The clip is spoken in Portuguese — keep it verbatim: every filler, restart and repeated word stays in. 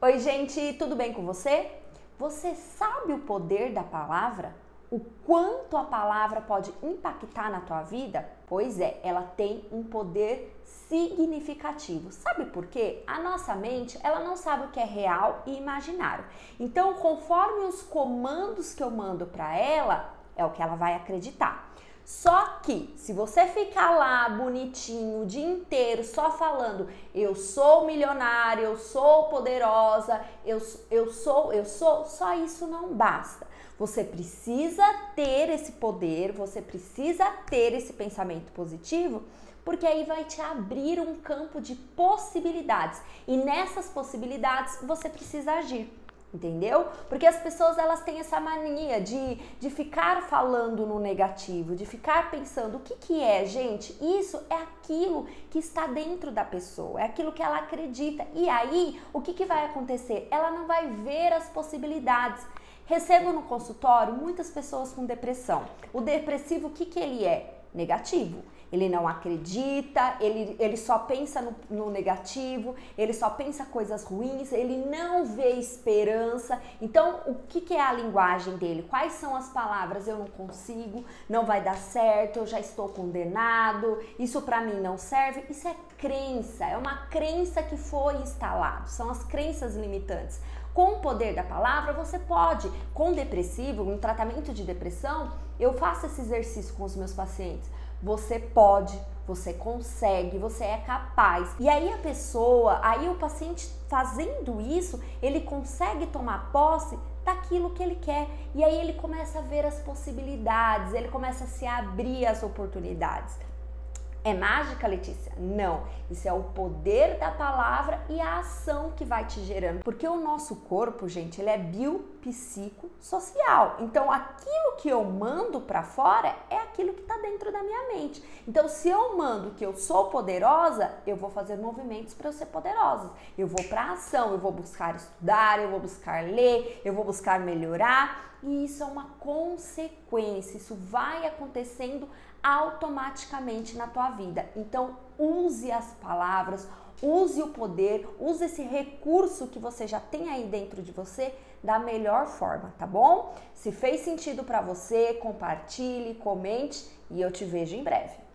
Oi gente, tudo bem com você? Você sabe o poder da palavra? O quanto a palavra pode impactar na tua vida? Pois é, ela tem um poder significativo. Sabe por quê? A nossa mente, ela não sabe o que é real e imaginário. Então, conforme os comandos que eu mando para ela, é o que ela vai acreditar. Só que, se você ficar lá bonitinho o dia inteiro só falando eu sou milionário, eu sou poderosa, eu, eu sou, eu sou, só isso não basta. Você precisa ter esse poder, você precisa ter esse pensamento positivo, porque aí vai te abrir um campo de possibilidades e nessas possibilidades você precisa agir. Entendeu? Porque as pessoas elas têm essa mania de, de ficar falando no negativo, de ficar pensando o que que é, gente? Isso é aquilo que está dentro da pessoa, é aquilo que ela acredita. E aí, o que que vai acontecer? Ela não vai ver as possibilidades. Recebo no consultório muitas pessoas com depressão. O depressivo, o que que ele é? Negativo. Ele não acredita, ele, ele só pensa no, no negativo, ele só pensa coisas ruins, ele não vê esperança. Então, o que, que é a linguagem dele? Quais são as palavras? Eu não consigo, não vai dar certo, eu já estou condenado, isso pra mim não serve. Isso é crença, é uma crença que foi instalada, são as crenças limitantes. Com o poder da palavra, você pode, com depressivo, um tratamento de depressão, eu faço esse exercício com os meus pacientes. Você pode, você consegue, você é capaz. E aí a pessoa, aí o paciente fazendo isso, ele consegue tomar posse daquilo que ele quer. E aí ele começa a ver as possibilidades, ele começa a se abrir às oportunidades. É mágica, Letícia? Não. Isso é o poder da palavra e a ação que vai te gerando. Porque o nosso corpo, gente, ele é biopsicossocial. Então, aquilo que eu mando pra fora é aquilo que tá dentro da minha mente. Então, se eu mando que eu sou poderosa, eu vou fazer movimentos pra eu ser poderosa. Eu vou pra ação, eu vou buscar estudar, eu vou buscar ler, eu vou buscar melhorar. E isso é uma consequência. Isso vai acontecendo automaticamente na tua vida. Então, use as palavras, use o poder, use esse recurso que você já tem aí dentro de você da melhor forma, tá bom? Se fez sentido para você, compartilhe, comente e eu te vejo em breve.